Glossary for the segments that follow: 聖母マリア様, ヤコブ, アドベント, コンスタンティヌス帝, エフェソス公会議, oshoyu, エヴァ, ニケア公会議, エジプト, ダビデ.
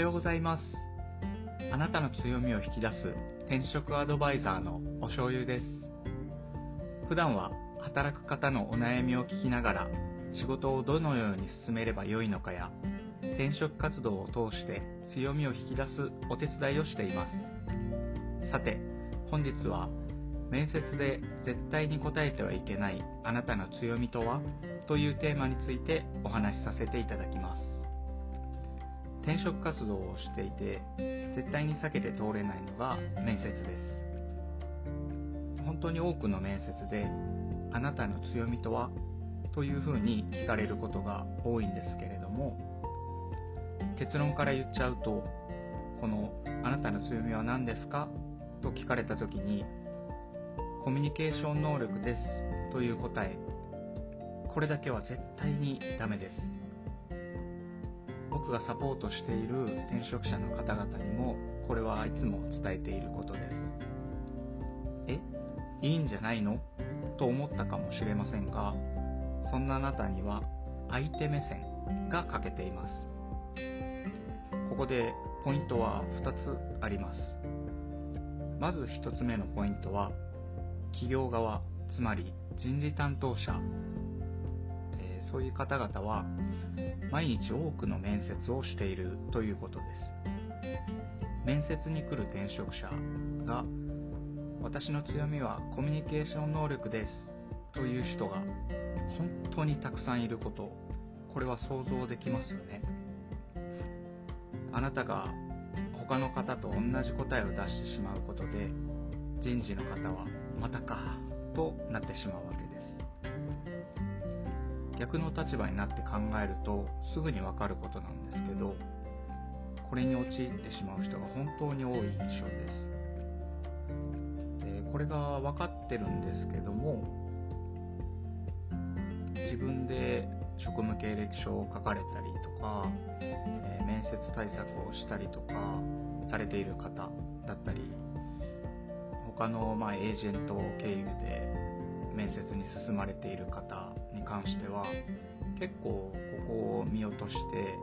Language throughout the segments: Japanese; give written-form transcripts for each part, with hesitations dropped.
ようございます。あなたの強みを引き出す転職アドバイザーのお醤油です。普段は働く方のお悩みを聞きながら、仕事をどのように進めればよいのかや、転職活動を通して強みを引き出すお手伝いをしています。さて、本日は面接で絶対に答えてはいけないあなたの強みとはというテーマについてお話しさせていただきます。転職活動をしていて絶対に避けて通れないのが面接です。本当に多くの面接であなたの強みとはというふうに聞かれることが多いんですけれども、結論から言っちゃうと、このあなたの強みは何ですかと聞かれた時に、コミュニケーション能力ですという答え、これだけは絶対にダメです。僕がサポートしている転職者の方々にもこれはいつも伝えていることです。いいんじゃないのと思ったかもしれませんが、そんなあなたには相手目線が欠けています。ここでポイントは2つあります。まず1つ目のポイントは、企業側、つまり人事担当者、そういう方々は毎日多くの面接をしているということです。面接に来る転職者が、私の強みはコミュニケーション能力ですという人が本当にたくさんいること、これは想像できますよね。あなたが他の方と同じ答えを出してしまうことで、人事の方はまたかとなってしまうわけです。逆の立場になって考えるとすぐに分かることなんですけど、これに陥ってしまう人が本当に多い印象です。これが分かってるんですけども、自分で職務経歴書を書かれたりとか、面接対策をしたりとかされている方だったり、他のエージェント経由で面接に進まれている方に関しては、結構ここを見落として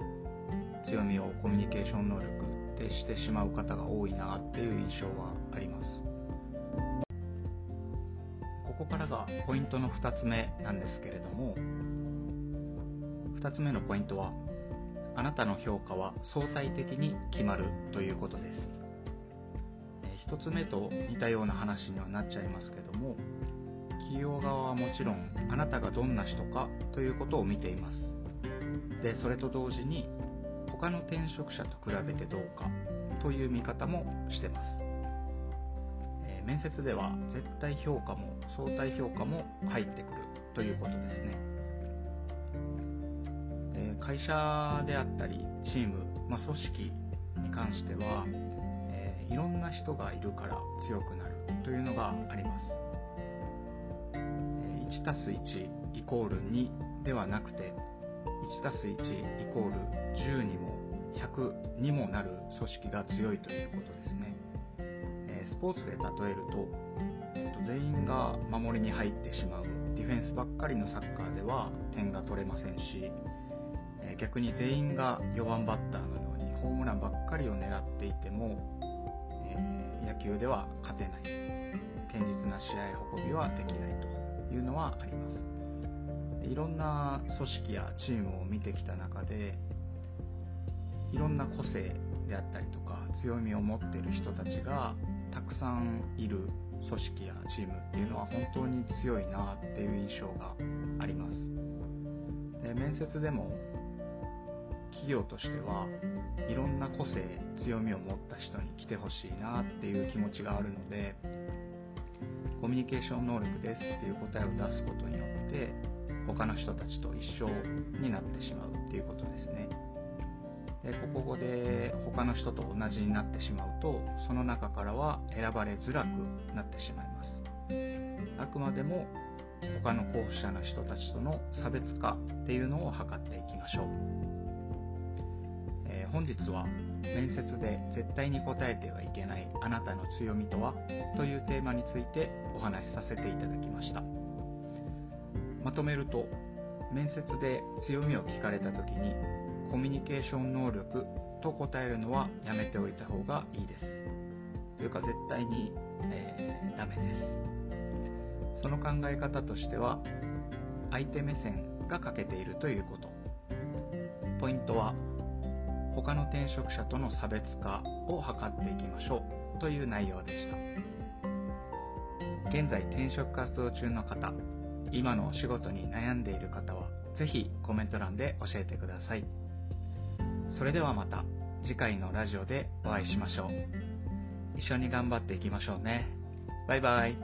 強みをコミュニケーション能力ってしてしまう方が多いなっていう印象はあります。ここからがポイントの2つ目なんですけれども、2つ目のポイントは、あなたの評価は相対的に決まるということです。1つ目と似たような話にはなっちゃいますけども、企業側はもちろんあなたがどんな人かということを見ています。で、それと同時に他の転職者と比べてどうかという見方もしてます。面接では絶対評価も相対評価も入ってくるということですね。会社であったりチーム、組織に関しては、いろんな人がいるから強くなるというのがあります。1+1=2 ではなくて、1+1=10にも100にもなる組織が強いということですね。スポーツで例えると、全員が守りに入ってしまうディフェンスばっかりのサッカーでは点が取れませんし、逆に全員が4番バッターのようにホームランばっかりを狙っていても、野球では勝てない、堅実な試合運びはできないというのはあります。いろんな組織やチームを見てきた中で、いろんな個性であったりとか強みを持っている人たちがたくさんいる組織やチームっていうのは本当に強いなっていう印象があります。で、面接でも企業としてはいろんな個性強みを持った人に来てほしいなっていう気持ちがあるので、コミュニケーション能力ですっていう答えを出すことによって他の人たちと一緒になってしまうっていうことですね。で、ここで他の人と同じになってしまうと、その中からは選ばれづらくなってしまいます。あくまでも他の候補者の人たちとの差別化っていうのを図っていきましょう。本日は面接で絶対に答えてはいけないあなたの強みとはというテーマについてお話しさせていただきました。まとめると、面接で強みを聞かれた時にコミュニケーション能力と答えるのはやめておいた方がいいです。というか絶対に、ダメです。その考え方としては相手目線が欠けているということ。ポイントは他の転職者との差別化を図っていきましょうという内容でした。現在転職活動中の方、今のお仕事に悩んでいる方はぜひコメント欄で教えてください。それではまた次回のラジオでお会いしましょう。一緒に頑張っていきましょうね。バイバイ。